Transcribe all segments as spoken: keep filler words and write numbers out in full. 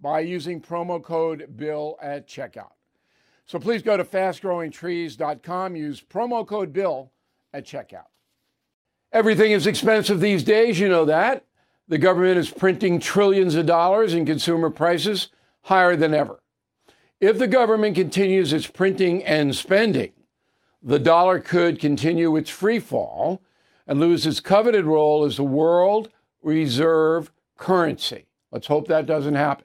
by using promo code BILL at checkout. So please go to fast growing trees dot com, use promo code BILL at checkout. Everything is expensive these days, you know that. The government is printing trillions of dollars and consumer prices higher than ever. If the government continues its printing and spending, the dollar could continue its free fall and lose its coveted role as the world reserve currency. Let's hope that doesn't happen.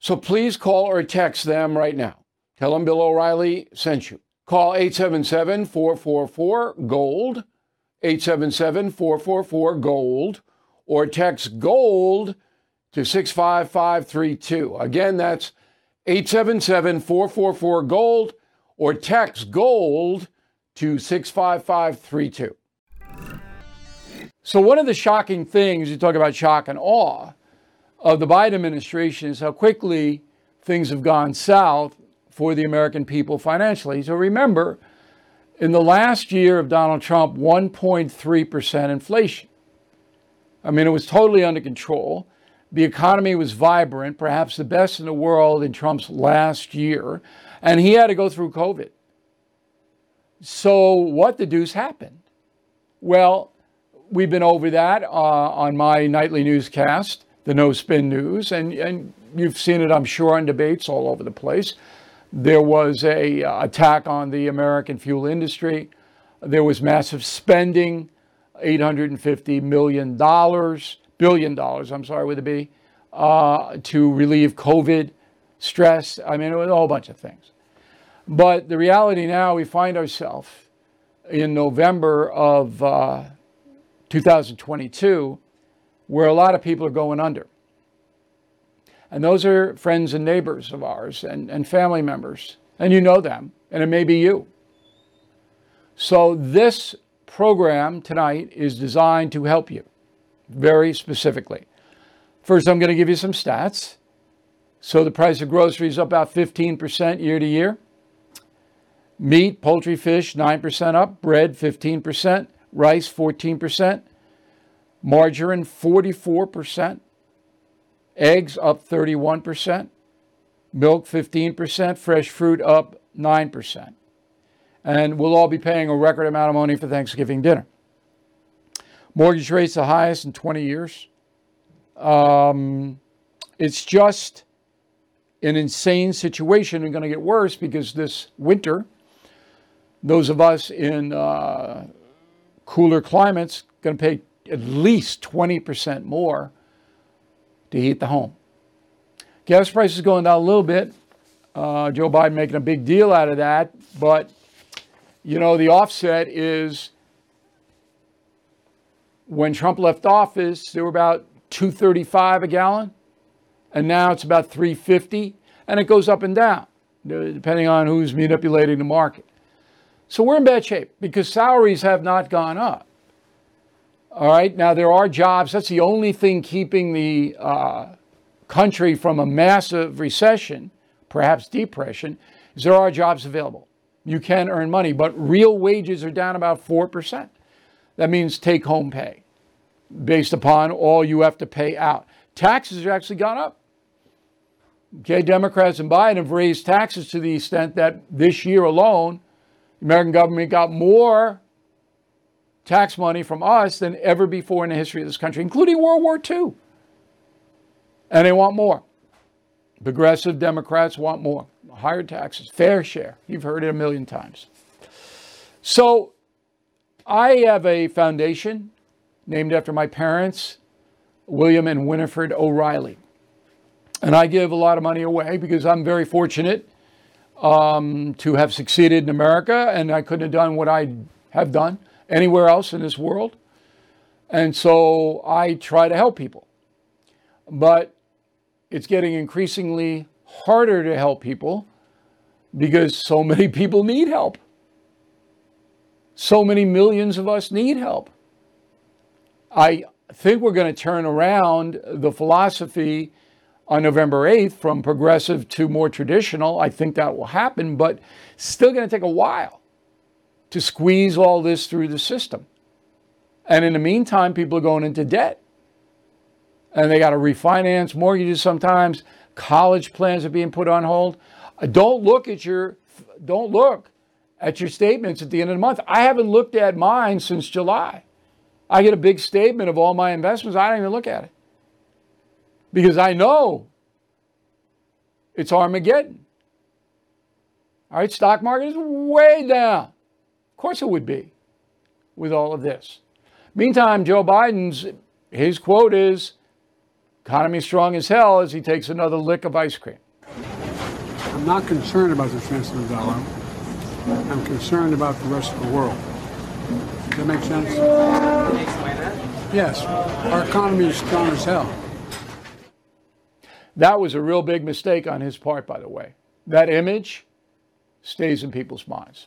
So please call or text them right now. Tell them Bill O'Reilly sent you. Call eight seven seven, four four four, GOLD, eight seven seven, four four four, GOLD, or text GOLD to six five five three two. Again, that's eight seven seven, four four four, GOLD, or text GOLD to six five five three two. So one of the shocking things, you talk about shock and awe, of the Biden administration is how quickly things have gone south for the American people financially. So remember, in the last year of Donald Trump, one point three percent inflation. I mean, it was totally under control. The economy was vibrant, perhaps the best in the world in Trump's last year. And he had to go through COVID. So what the deuce happened? Well, we've been over that uh, on my nightly newscast, the No Spin News, and, and you've seen it, I'm sure, on debates all over the place. There was a uh, attack on the American fuel industry. There was massive spending, eight hundred fifty million dollars, billion dollars, I'm sorry, with a B, uh, to relieve COVID stress. I mean, it was a whole bunch of things. But the reality now, we find ourselves in November of uh, two thousand twenty-two, where a lot of people are going under. And those are friends and neighbors of ours and, and family members, and you know them, and it may be you. So this program tonight is designed to help you very specifically. First, I'm going to give you some stats. So the price of groceries up about fifteen percent year to year. Meat, poultry, fish, nine percent up. Bread, fifteen percent. Rice, fourteen percent. Margarine, forty-four percent. Eggs, up thirty-one percent. Milk, fifteen percent. Fresh fruit, up nine percent. And we'll all be paying a record amount of money for Thanksgiving dinner. Mortgage rates the highest in twenty years. Um, it's just an insane situation, and going to get worse because this winter, those of us in uh, cooler climates going to pay at least twenty percent more to heat the home. Gas prices going down a little bit. Uh, Joe Biden making a big deal out of that. But, you know, the offset is when Trump left office, they were about two thirty-five a gallon. And now it's about three fifty. And it goes up and down, depending on who's manipulating the market. So we're in bad shape because salaries have not gone up. All right. Now, there are jobs. That's the only thing keeping the uh, country from a massive recession, perhaps depression, is there are jobs available. You can earn money, but real wages are down about four percent. That means take-home pay based upon all you have to pay out. Taxes have actually gone up. Okay, Democrats and Biden have raised taxes to the extent that this year alone, the American government got more tax money from us than ever before in the history of this country, including World War Two. And they want more. Progressive Democrats want more. Higher taxes, fair share. You've heard it a million times. So I have a foundation named after my parents, William and Winifred O'Reilly. And I give a lot of money away because I'm very fortunate um, to have succeeded in America, and I couldn't have done what I have done anywhere else in this world. And so I try to help people. But it's getting increasingly harder to help people because so many people need help. So many millions of us need help. I think we're going to turn around the philosophy on November eighth from progressive to more traditional. I think that will happen, but still going to take a while to squeeze all this through the system. And in the meantime, people are going into debt. And they got to refinance mortgages sometimes. College plans are being put on hold. Don't look at your, don't look at your statements at the end of the month. I haven't looked at mine since July. I get a big statement of all my investments. I don't even look at it because I know it's Armageddon. All right, stock market is way down. Of course it would be with all of this. Meantime, Joe Biden's, his quote is, "Economy strong as hell," as he takes another lick of ice cream. I'm not concerned about the strength of the dollar. I'm concerned about the rest of the world. Does that make sense? Can you explain that? Yes. Our economy is strong as hell. That was a real big mistake on his part, by the way. That image stays in people's minds.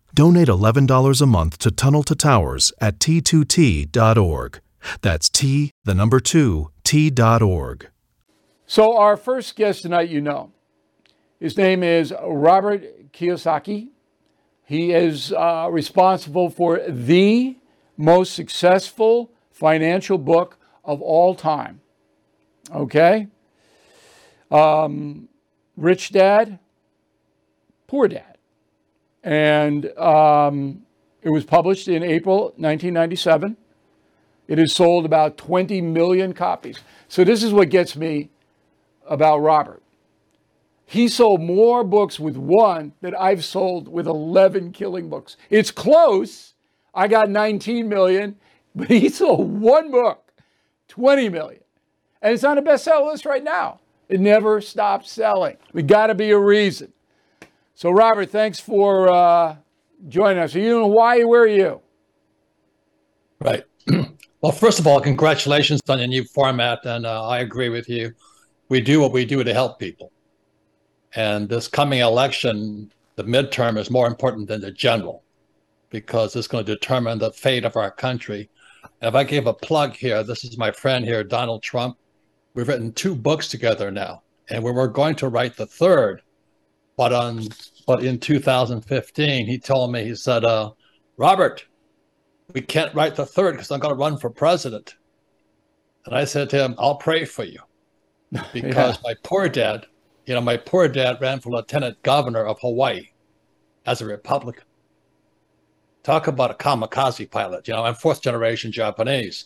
Donate eleven dollars a month to Tunnel to Towers at T two T dot org. That's T, the number two, T dot org. So our first guest tonight, you know, his name is Robert Kiyosaki. He is uh, responsible for the most successful financial book of all time. Okay? Um, Rich Dad, Poor Dad. And um, it was published in April nineteen ninety-seven. It has sold about twenty million copies. So this is what gets me about Robert. He sold more books with one than I've sold with eleven killing books. It's close. I got nineteen million, but he sold one book, twenty million. And it's on the bestseller list right now. It never stops selling. We got to be a reason. So, Robert, thanks for uh, joining us. Are you in Hawaii? Where are you? Right. Well, first of all, congratulations on your new format. And uh, I agree with you. We do what we do to help people. And this coming election, the midterm, is more important than the general, because it's going to determine the fate of our country. And if I gave a plug here, this is my friend here, Donald Trump. We've written two books together now, and we were going to write the third. But on, but in two thousand fifteen, he told me, he said, uh, Robert, we can't write the third because I'm going to run for president. And I said to him, I'll pray for you, because yeah. my poor dad, you know, my poor dad ran for lieutenant governor of Hawaii as a Republican. Talk about a kamikaze pilot. You know, I'm fourth generation Japanese,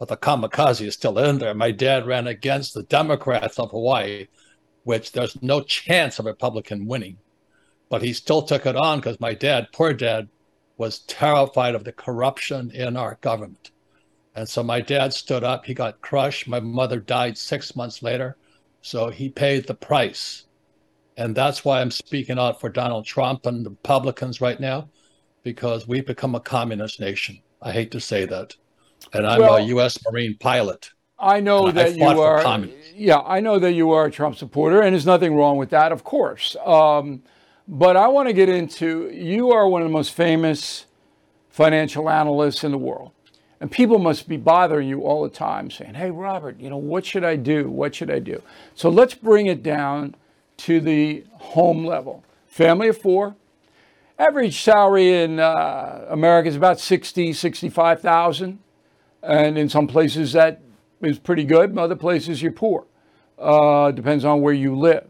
but the kamikaze is still in there. My dad ran against the Democrats of Hawaii, which there's no chance of a Republican winning. But he still took it on because my dad, poor dad, was terrified of the corruption in our government. And so my dad stood up. He got crushed. My mother died six months later. So he paid the price. And that's why I'm speaking out for Donald Trump and the Republicans right now, because we've become a communist nation. I hate to say that. And I'm well, a U S Marine pilot. I know that I you are. Yeah, I know that you are a Trump supporter, and there's nothing wrong with that, of course. Um, but I want to get into, you are one of the most famous financial analysts in the world. And people must be bothering you all the time saying, hey, Robert, you know, what should I do? What should I do? So let's bring it down to the home level. Family of four. Average salary in uh, America is about sixty, sixty-five thousand. And in some places that is pretty good. In other places you're poor. Uh, depends on where you live.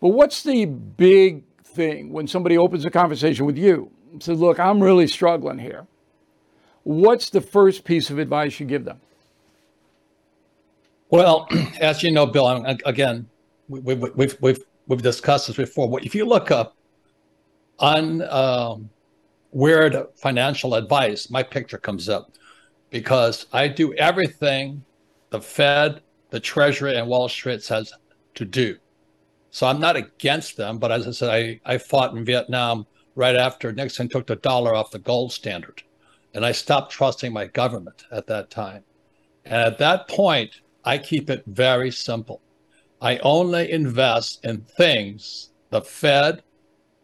But what's the big thing when somebody opens a conversation with you and says, look, I'm really struggling here. What's the first piece of advice you give them? Well, as you know, Bill, I'm, again, we, we, we've, we've, we've discussed this before. If you look up on um, weird financial advice, my picture comes up, because I do everything the Fed, the Treasury, and Wall Street says to do. So I'm not against them, but as I said, I, I fought in Vietnam right after Nixon took the dollar off the gold standard. And I stopped trusting my government at that time. And at that point, I keep it very simple. I only invest in things the Fed,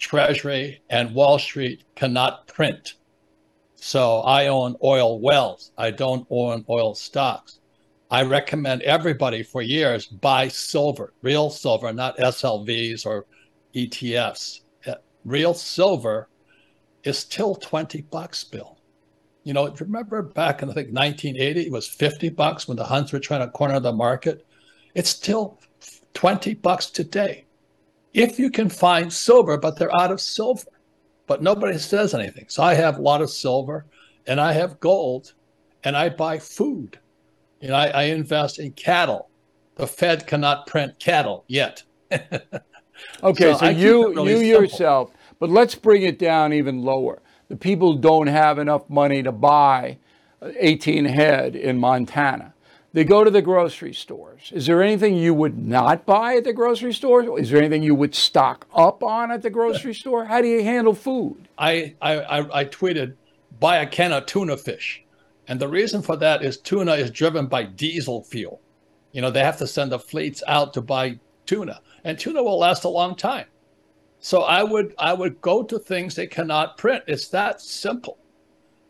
Treasury, and Wall Street cannot print. So I own oil wells. I don't own oil stocks. I recommend everybody for years buy silver, real silver, not S L Vs or E T Fs. Real silver is still twenty bucks, Bill. You know, remember back in, I think, nineteen eighty, it was fifty bucks when the Huns were trying to corner the market. It's still twenty bucks today. If you can find silver, but they're out of silver, but nobody says anything. So I have a lot of silver and I have gold and I buy food. You know, I, I invest in cattle. The Fed cannot print cattle yet. Okay, so, so you, really you yourself, but let's bring it down even lower. The people don't have enough money to buy eighteen head in Montana. They go to the grocery stores. Is there anything you would not buy at the grocery store? Is there anything you would stock up on at the grocery store? How do you handle food? I, I, I tweeted, buy a can of tuna fish. And the reason for that is tuna is driven by diesel fuel. You know, they have to send the fleets out to buy tuna. And tuna will last a long time. So I would I would go to things they cannot print. It's that simple.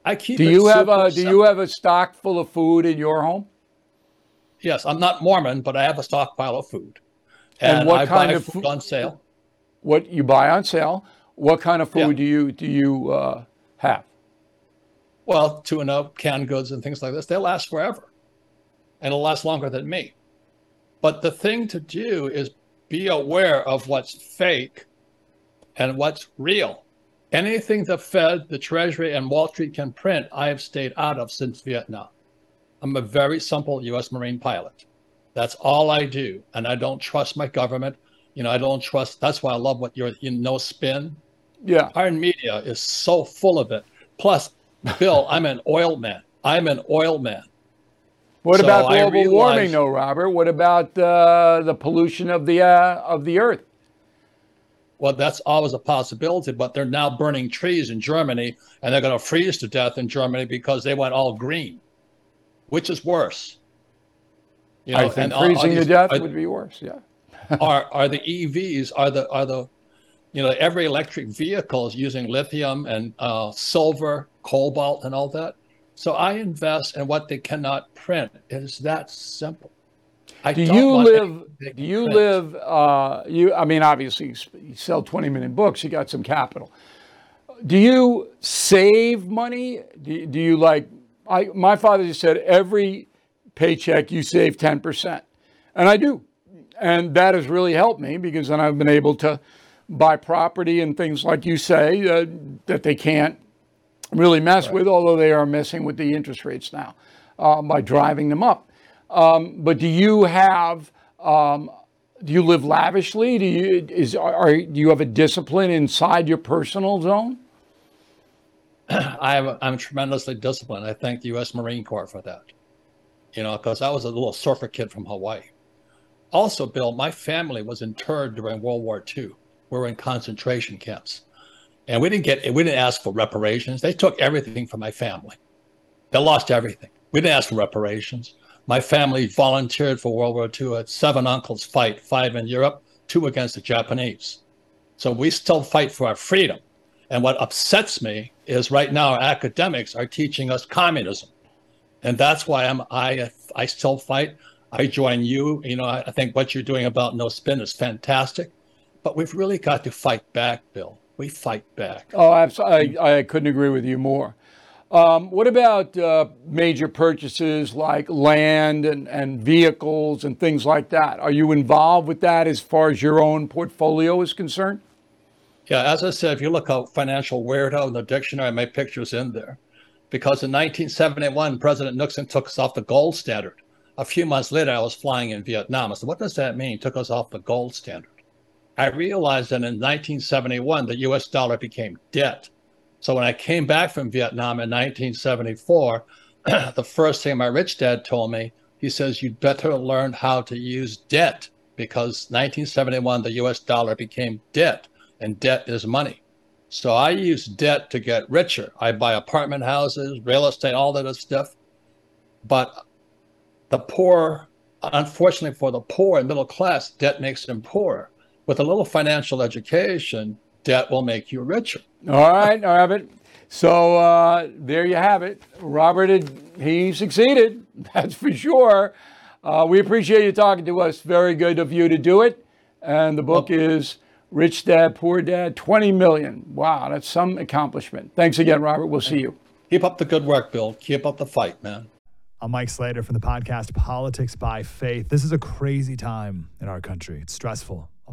I keep. Do you have a Do you have a stock full of food in your home? Yes, I'm not Mormon, but I have a stockpile of food. And, and what I kind buy of food on sale? What you buy on sale? What kind of food yeah. do you do you uh, have? Well, tuna, canned goods, and things like this. They last forever, and it'll last longer than me. But the thing to do is be aware of what's fake and what's real. Anything the Fed, the Treasury, and Wall Street can print, I have stayed out of since Vietnam. I'm a very simple U S Marine pilot. That's all I do. And I don't trust my government. You know, I don't trust. That's why I love what you're, you know, spin. Yeah. Our media is so full of it. Plus, Bill, I'm an oil man. I'm an oil man. What so about global realize, warming, though, Robert? What about uh, the pollution of the uh, of the earth? Well, that's always a possibility, but they're now burning trees in Germany, and they're going to freeze to death in Germany because they went all green, which is worse. You know, I think and freezing are, are to death are, would be worse. Yeah. are are the E Vs? Are the are the, you know, every electric vehicle is using lithium and uh, silver, cobalt, and all that. So I invest in what they cannot print. It is that simple. I do, don't you live, do you print. live? Do uh, you live? You, I mean, obviously, you sell twenty-minute books. You got some capital. Do you save money? Do, do you like? I my father just said every paycheck you save ten percent, and I do, and that has really helped me because then I've been able to buy property and things like you say uh, that they can't really mess right. with, although they are messing with the interest rates now um, by driving them up. Um, but do you have, um, do you live lavishly? Do you is are do you have a discipline inside your personal zone? I have, I'm tremendously disciplined. I thank the U S Marine Corps for that. You know, because I was a little surfer kid from Hawaii. Also, Bill, my family was interred during World War Two. We were in concentration camps. And we didn't get, we didn't ask for reparations. They took everything from my family. They lost everything. We didn't ask for reparations. My family volunteered for World War Two. I had seven uncles fight, five in Europe, two against the Japanese. So we still fight for our freedom. And what upsets me is right now our academics are teaching us communism. And that's why I'm, I I still fight. I join you. You know, I, I think what you're doing about No Spin is fantastic. But we've really got to fight back, Bill. We fight back. Oh, absolutely. I, I couldn't agree with you more. Um, what about uh, major purchases like land and, and vehicles and things like that? Are you involved with that as far as your own portfolio is concerned? Yeah, as I said, if you look up financial weirdo in the dictionary, my picture's in there. Because in nineteen seventy-one, President Nixon took us off the gold standard. A few months later, I was flying in Vietnam. I said, what does that mean, took us off the gold standard? I realized that in nineteen seventy-one, the U S dollar became debt. So when I came back from Vietnam in nineteen seventy-four, the first thing my rich dad told me, he says, you better learn how to use debt, because nineteen seventy-one, the U S dollar became debt, and debt is money. So I use debt to get richer. I buy apartment houses, real estate, all that stuff. But the poor, unfortunately for the poor and middle class, debt makes them poorer. With a little financial education, debt will make you richer. All right, Robert. So uh, there you have it. Robert, he succeeded, that's for sure. Uh, we appreciate you talking to us. Very good of you to do it. And the book is Rich Dad, Poor Dad, twenty million. Wow, that's some accomplishment. Thanks again, Robert. We'll see you. Keep up the good work, Bill. Keep up the fight, man. I'm Mike Slater from the podcast Politics by Faith. This is a crazy time in our country. It's stressful, a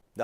The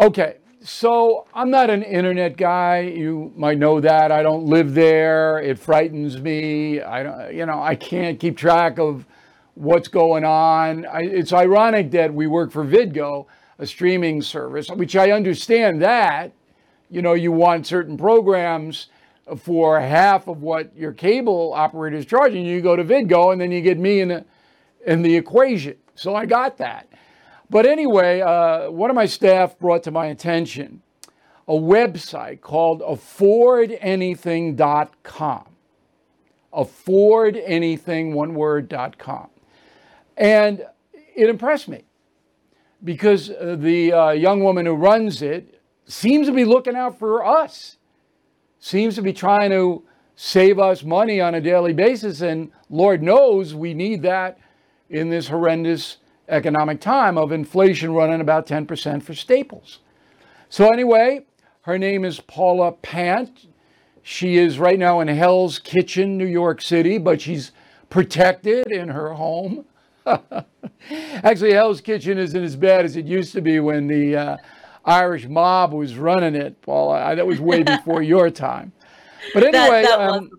Okay, so I'm not an internet guy. You might know that. I don't live there. It frightens me. I don't, you know, I can't keep track of what's going on. I, it's ironic that we work for Vidgo, a streaming service, which I understand that, you know, you want certain programs for half of what your cable operator is charging you. You go to Vidgo and then you get me in the, in the equation. So I got that. But anyway, uh, one of my staff brought to my attention a website called afford anything dot com. afford anything, one word, dot com. And it impressed me because the uh, young woman who runs it seems to be looking out for us, seems to be trying to save us money on a daily basis. And Lord knows we need that in this horrendous economic time of inflation running about ten percent for staples. So anyway, her name is Paula Pant. She is right now in Hell's Kitchen, New York City, but she's protected in her home. Actually, Hell's Kitchen isn't as bad as it used to be when the uh, Irish mob was running it, Paula. I, that was way before your time. But anyway, that, that um,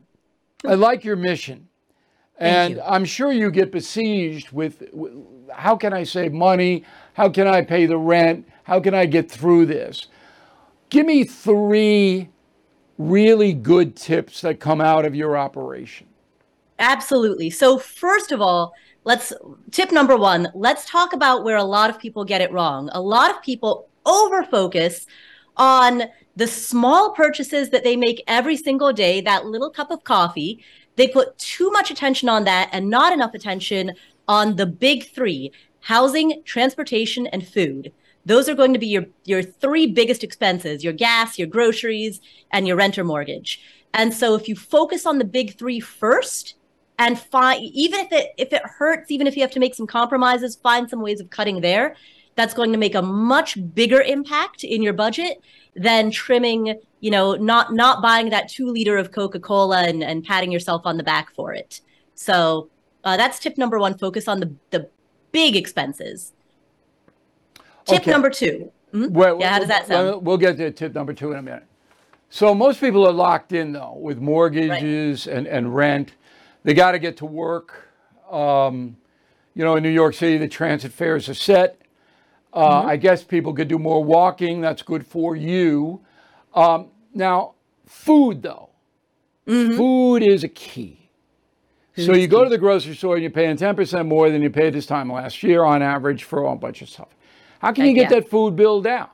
I like your mission. And you. I'm sure you get besieged with, with, how can I save money? How can I pay the rent? How can I get through this? Give me three really good tips that come out of your operation. Absolutely. So first of all, let's tip number one, let's talk about where a lot of people get it wrong. A lot of people overfocus on the small purchases that they make every single day, that little cup of coffee. They put too much attention on that and not enough attention on the big three: housing, transportation, and food. Those are going to be your, your three biggest expenses: your gas, your groceries, and your rent or mortgage. And so if you focus on the big three first and find, even if it, if it hurts, even if you have to make some compromises, find some ways of cutting there, that's going to make a much bigger impact in your budget than trimming, you know, not not buying that two liter of Coca-Cola and, and patting yourself on the back for it. So uh, that's tip number one, focus on the, the big expenses. Tip okay. number two. Mm-hmm. Well, yeah, how does that sound? We'll get to tip number two in a minute. So most people are locked in, though, with mortgages right. and, and rent. They got to get to work. Um, you know, in New York City, the transit fares are set. Uh, mm-hmm. I guess people could do more walking. That's good for you. Um, now, food, though. Mm-hmm. Food is a key. Food so you key. Go to the grocery store and you're paying ten percent more than you paid this time last year on average for a bunch of stuff. How can you get yeah. that food bill down?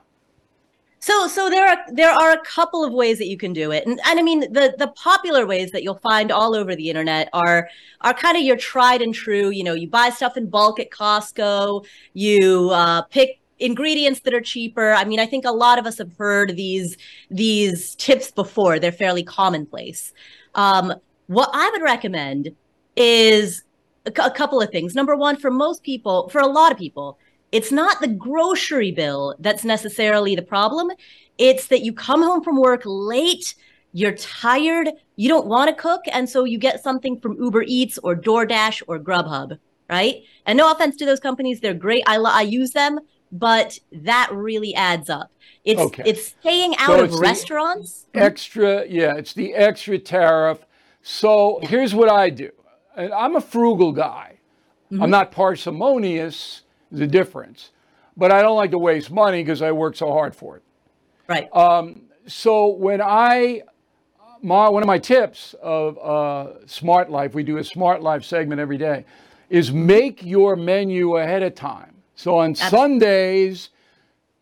So so there are there are a couple of ways that you can do it. And, and I mean, the, the popular ways that you'll find all over the internet are are kind of your tried and true. You know, you buy stuff in bulk at Costco. You uh, pick ingredients that are cheaper. I mean, I think a lot of us have heard these, these tips before. They're fairly commonplace. Um, what I would recommend is a, a couple of things. Number one, for most people, for a lot of people, it's not the grocery bill that's necessarily the problem. It's that you come home from work late, you're tired, you don't want to cook, and so you get something from Uber Eats or DoorDash or Grubhub, right? And no offense to those companies, they're great. I I use them, but that really adds up. It's okay. it's staying out so of restaurants. Extra, yeah, it's the extra tariff. So here's what I do. And I'm a frugal guy. Mm-hmm. I'm not parsimonious. The difference, but I don't like to waste money because I work so hard for it. Right. Um, so when I, my one of my tips of uh, Smart Life, we do a Smart Life segment every day, is make your menu ahead of time. So on Absolutely. Sundays,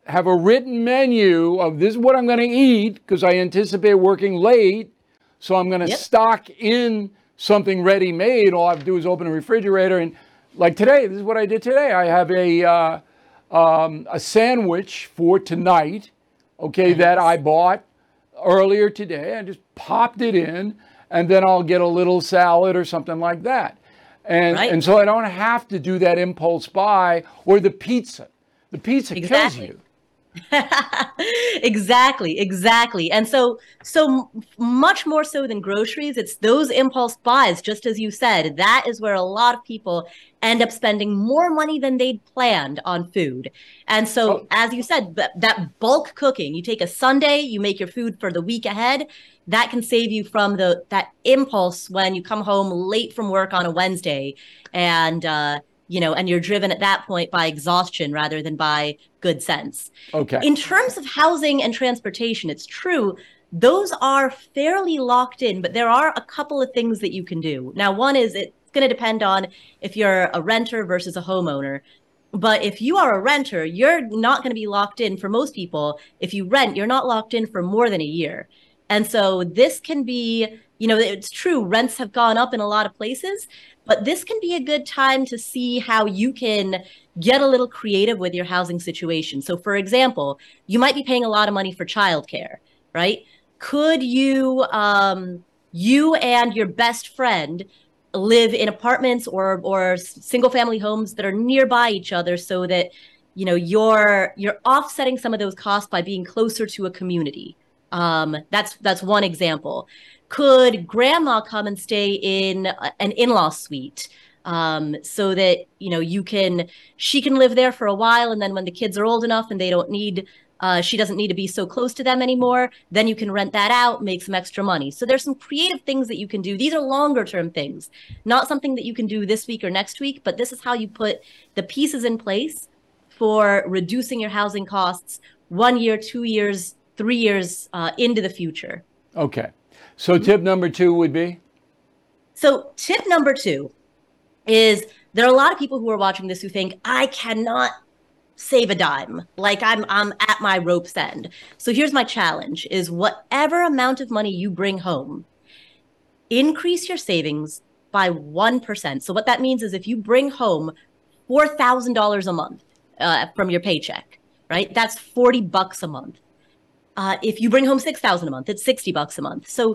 have a written menu of this is what I'm going to eat because I anticipate working late. So I'm going to yep. stock in something ready made. All I have to do is open a refrigerator and. Like today, this is what I did today. I have a uh, um, a sandwich for tonight, okay, nice. That I bought earlier today. I just popped it in, and then I'll get a little salad or something like that. And right. and so I don't have to do that impulse buy or the pizza. The pizza exactly. kills you. exactly, exactly. And so, so much more so than groceries, it's those impulse buys, just as you said, that is where a lot of people end up spending more money than they'd planned on food. And so, oh. as you said, that bulk cooking, you take a Sunday, you make your food for the week ahead, that can save you from the that impulse when you come home late from work on a Wednesday and, uh, you know, and you're driven at that point by exhaustion rather than by good sense. Okay. In terms of housing and transportation, it's true. Those are fairly locked in, but there are a couple of things that you can do. Now, one is it's going to depend on if you're a renter versus a homeowner. But if you are a renter, you're not going to be locked in. For most people, if you rent, you're not locked in for more than a year. And so this can be, you know, it's true, rents have gone up in a lot of places, but this can be a good time to see how you can get a little creative with your housing situation. So for example, you might be paying a lot of money for childcare, right? Could you, um, you and your best friend live in apartments or or single family homes that are nearby each other so that, you know, you're you're offsetting some of those costs by being closer to a community? Um, that's that's one example. Could grandma come and stay in an in-law suite um, so that, you know, you can she can live there for a while, and then when the kids are old enough and they don't need uh, she doesn't need to be so close to them anymore, then you can rent that out, make some extra money. So there's some creative things that you can do. These are longer term things, not something that you can do this week or next week, but this is how you put the pieces in place for reducing your housing costs one year, two years, three years uh, into the future. Okay. So tip number two would be? So tip number two is there are a lot of people who are watching this who think, I cannot save a dime. Like I'm I'm at my rope's end. So here's my challenge is whatever amount of money you bring home, increase your savings by one percent. So what that means is if you bring home four thousand dollars a month uh, from your paycheck, right? That's forty bucks a month. Uh, if you bring home six thousand dollars a month, it's sixty bucks a month. So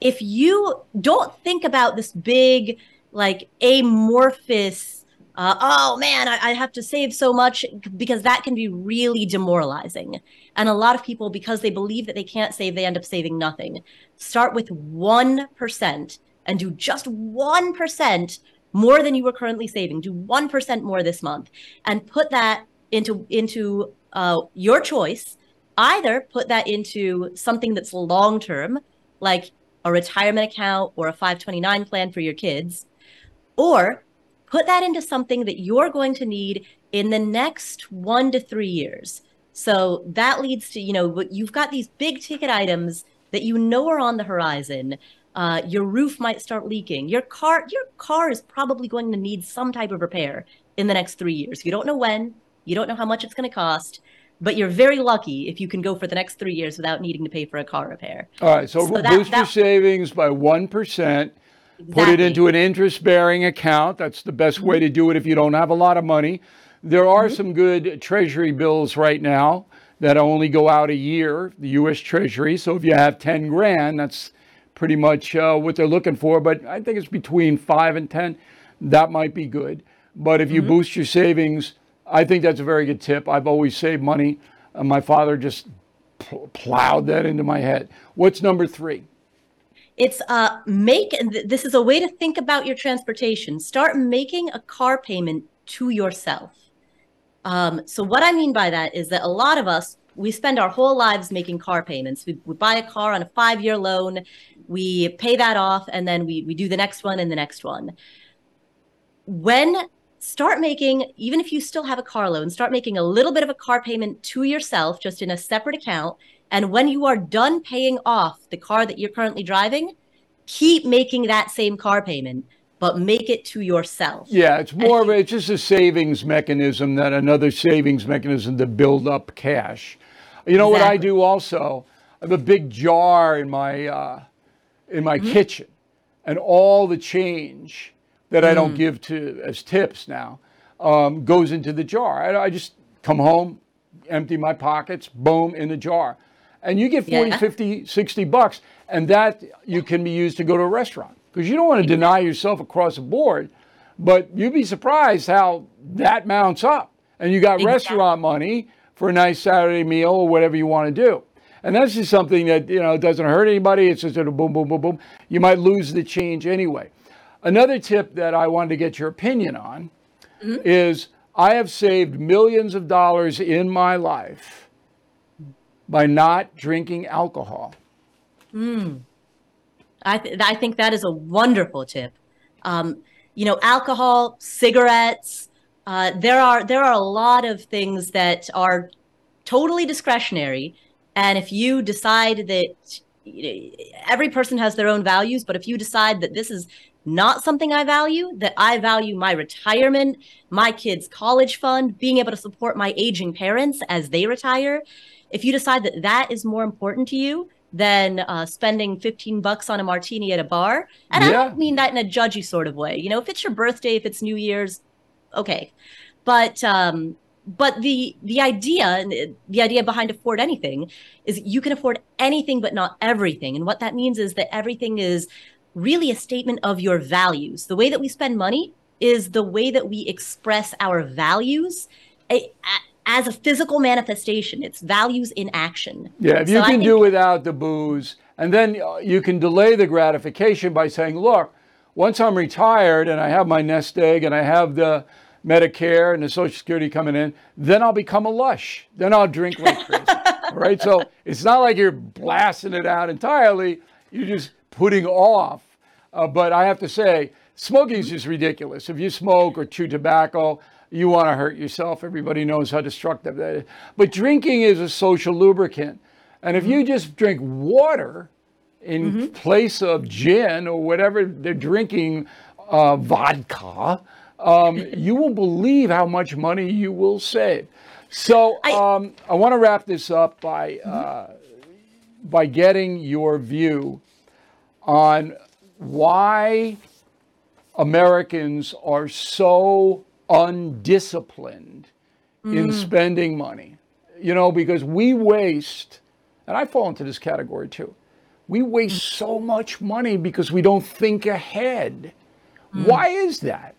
if you don't think about this big, like amorphous, uh, oh man, I, I have to save so much, because that can be really demoralizing. And a lot of people, because they believe that they can't save, they end up saving nothing. Start with one percent and do just one percent more than you were currently saving. Do one percent more this month and put that into, into uh, your choice. Either put that into something that's long-term, like a retirement account or a five twenty-nine plan for your kids, or put that into something that you're going to need in the next one to three years. So that leads to, you know, you've got these big ticket items that you know are on the horizon. Uh, your roof might start leaking. Your car, your car is probably going to need some type of repair in the next three years. You don't know when, you don't know how much it's going to cost, but you're very lucky if you can go for the next three years without needing to pay for a car repair. All right, so, so boost that, that, your savings by one percent, exactly. Put it into an interest-bearing account. That's the best mm-hmm. way to do it if you don't have a lot of money. There are mm-hmm. some good Treasury bills right now that only go out a year, the U S Treasury. So if you have ten grand, that's pretty much uh, what they're looking for. But I think it's between five and ten. That might be good. But if you mm-hmm. boost your savings, I think that's a very good tip. I've always saved money. Uh, my father just pl- plowed that into my head. What's number three? It's uh, make, th- this is a way to think about your transportation. Start making a car payment to yourself. Um, so what I mean by that is that a lot of us, we spend our whole lives making car payments. We, we buy a car on a five-year loan, we pay that off, and then we, we do the next one and the next one. When Start making, even if you still have a car loan, start making a little bit of a car payment to yourself, just in a separate account. And when you are done paying off the car that you're currently driving, keep making that same car payment, but make it to yourself. Yeah, it's more and of a, it's just a savings mechanism than another savings mechanism to build up cash. You know exactly. What I do also? I have a big jar in my uh, in my mm-hmm. kitchen, and all the change that I don't mm. give to as tips now, um, goes into the jar. I, I just come home, empty my pockets, boom, in the jar. And you get forty, yeah. fifty, sixty bucks. And that you can be used to go to a restaurant, because you don't want to deny yourself across the board, but you'd be surprised how that mounts up. And you got exactly. restaurant money for a nice Saturday meal or whatever you want to do. And that's just something that, you know, doesn't hurt anybody. It's just a boom, boom, boom, boom. You might lose the change anyway. Another tip that I wanted to get your opinion on mm-hmm. is I have saved millions of dollars in my life by not drinking alcohol. Mm. I, th- I think that is a wonderful tip. Um, you know, alcohol, cigarettes, uh, there are there are a lot of things that are totally discretionary. And if you decide that, you know, every person has their own values, but if you decide that this is not something I value, that I value my retirement, my kids' college fund, being able to support my aging parents as they retire. If you decide that that is more important to you than uh, spending fifteen bucks on a martini at a bar, and yeah. I don't mean that in a judgy sort of way. You know, if it's your birthday, if it's New Year's, okay. But um, but the the idea, the idea behind Afford Anything is you can afford anything but not everything. And what that means is that everything is really a statement of your values. The way that we spend money is the way that we express our values as a physical manifestation. It's values in action. Yeah, if you so can think- do without the booze, and then you can delay the gratification by saying, look, once I'm retired and I have my nest egg and I have the Medicare and the Social Security coming in, then I'll become a lush. Then I'll drink like crazy. All right. So it's not like you're blasting it out entirely. You're just putting off. Uh, but I have to say, smoking is just ridiculous. If you smoke or chew tobacco, you want to hurt yourself. Everybody knows how destructive that is. But drinking is a social lubricant. And if mm-hmm. you just drink water in mm-hmm. place of gin or whatever they're drinking, uh, vodka, um, you won't believe how much money you will save. So um, I, I want to wrap this up by uh, mm-hmm. by getting your view on why Americans are so undisciplined mm. in spending money. You know, because we waste, and I fall into this category too, we waste mm. so much money because we don't think ahead. Mm. Why is that?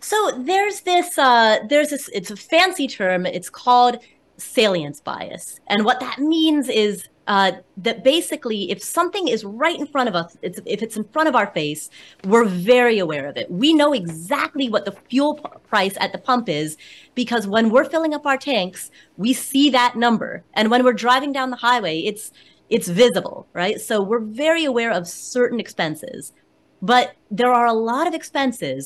So there's this, uh, there's this, it's a fancy term, it's called salience bias. And what that means is Uh, that basically, if something is right in front of us, it's, if it's in front of our face, we're very aware of it. We know exactly what the fuel p- price at the pump is, because when we're filling up our tanks, we see that number. And when we're driving down the highway, it's it's visible, right? So we're very aware of certain expenses. But there are a lot of expenses.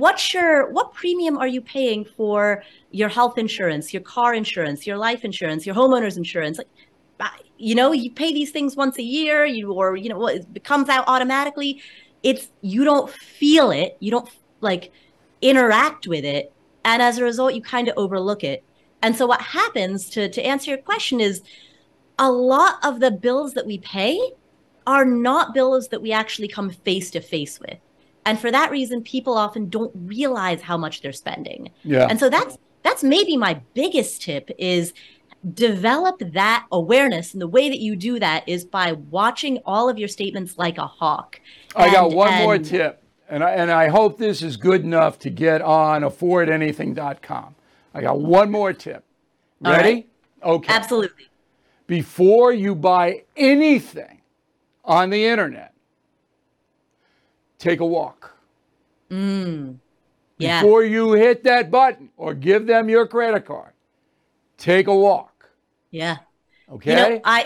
What's your, what premium are you paying for your health insurance, your car insurance, your life insurance, your homeowner's insurance? Like, you know, you pay these things once a year, you or, you know, it comes out automatically. It's, you don't feel it. You don't like interact with it. And as a result, you kind of overlook it. And so what happens, to, to answer your question, is a lot of the bills that we pay are not bills that we actually come face to face with. And for that reason, people often don't realize how much they're spending. Yeah. And so that's, that's maybe my biggest tip is, develop that awareness, and the way that you do that is by watching all of your statements like a hawk. And, I got one and, more tip, and I, and I hope this is good enough to get on afford anything dot com. I got one more tip. Ready? Right. Okay. Absolutely. Before you buy anything on the internet, take a walk. Mm. Yeah. Before you hit that button or give them your credit card, take a walk. Yeah. Okay. You know, I,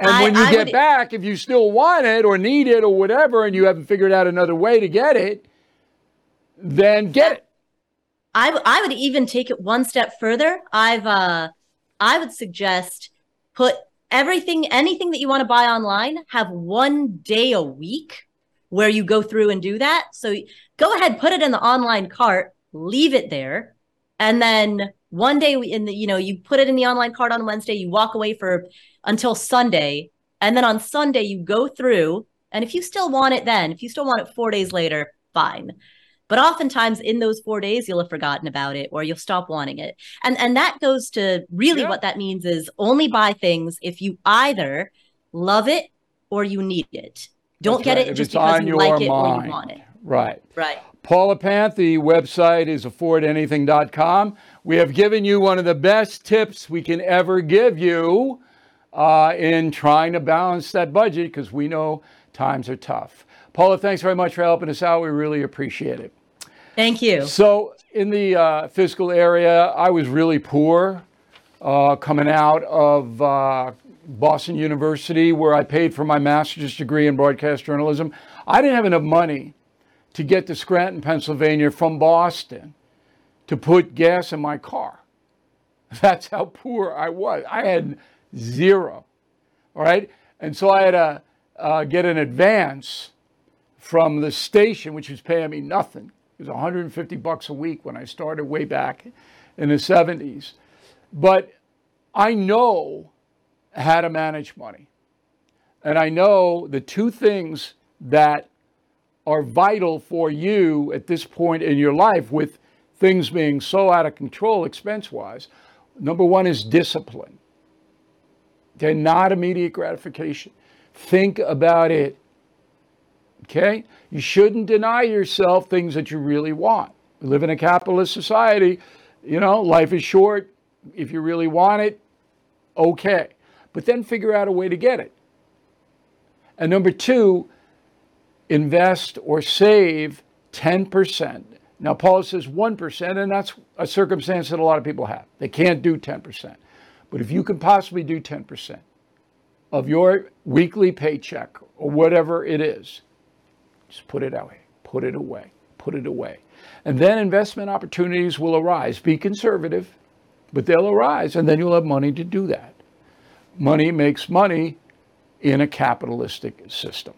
and I, when you I get would, back, if you still want it or need it or whatever, and you haven't figured out another way to get it, then get it. I, I would even take it one step further. I've uh, I would suggest put everything, anything that you want to buy online, have one day a week where you go through and do that. So go ahead, put it in the online cart, leave it there, and then one day, we in the, you know, you put it in the online cart on Wednesday, you walk away for until Sunday. And then on Sunday, you go through. And if you still want it then, if you still want it four days later, fine. But oftentimes in those four days, you'll have forgotten about it or you'll stop wanting it. And and that goes to really yeah. what that means is only buy things if you either love it or you need it. Don't That's get right. it if just because you like it mind. Or you want it. Right. Right. Paula Pant, the website is afford anything dot com. We have given you one of the best tips we can ever give you uh, in trying to balance that budget, because we know times are tough. Paula, thanks very much for helping us out. We really appreciate it. Thank you. So in the uh, fiscal area, I was really poor uh, coming out of uh, Boston University, where I paid for my master's degree in broadcast journalism. I didn't have enough money to get to Scranton, Pennsylvania from Boston to put gas in my car. That's how poor I was. I had zero. All right. And so I had to uh, get an advance from the station, which was paying me nothing. It was one hundred fifty bucks a week when I started way back in the seventies. But I know how to manage money. And I know the two things that are vital for you at this point in your life with things being so out of control expense-wise. Number one is discipline. They're not immediate gratification. Think about it. Okay? You shouldn't deny yourself things that you really want. We live in a capitalist society. You know, life is short. If you really want it, okay. But then figure out a way to get it. And number two, invest or save ten percent. Now, Paula says one percent, and that's a circumstance that a lot of people have. They can't do ten percent. But if you can possibly do ten percent of your weekly paycheck or whatever it is, just put it away, put it away, put it away. And then investment opportunities will arise. Be conservative, but they'll arise, and then you'll have money to do that. Money makes money in a capitalistic system.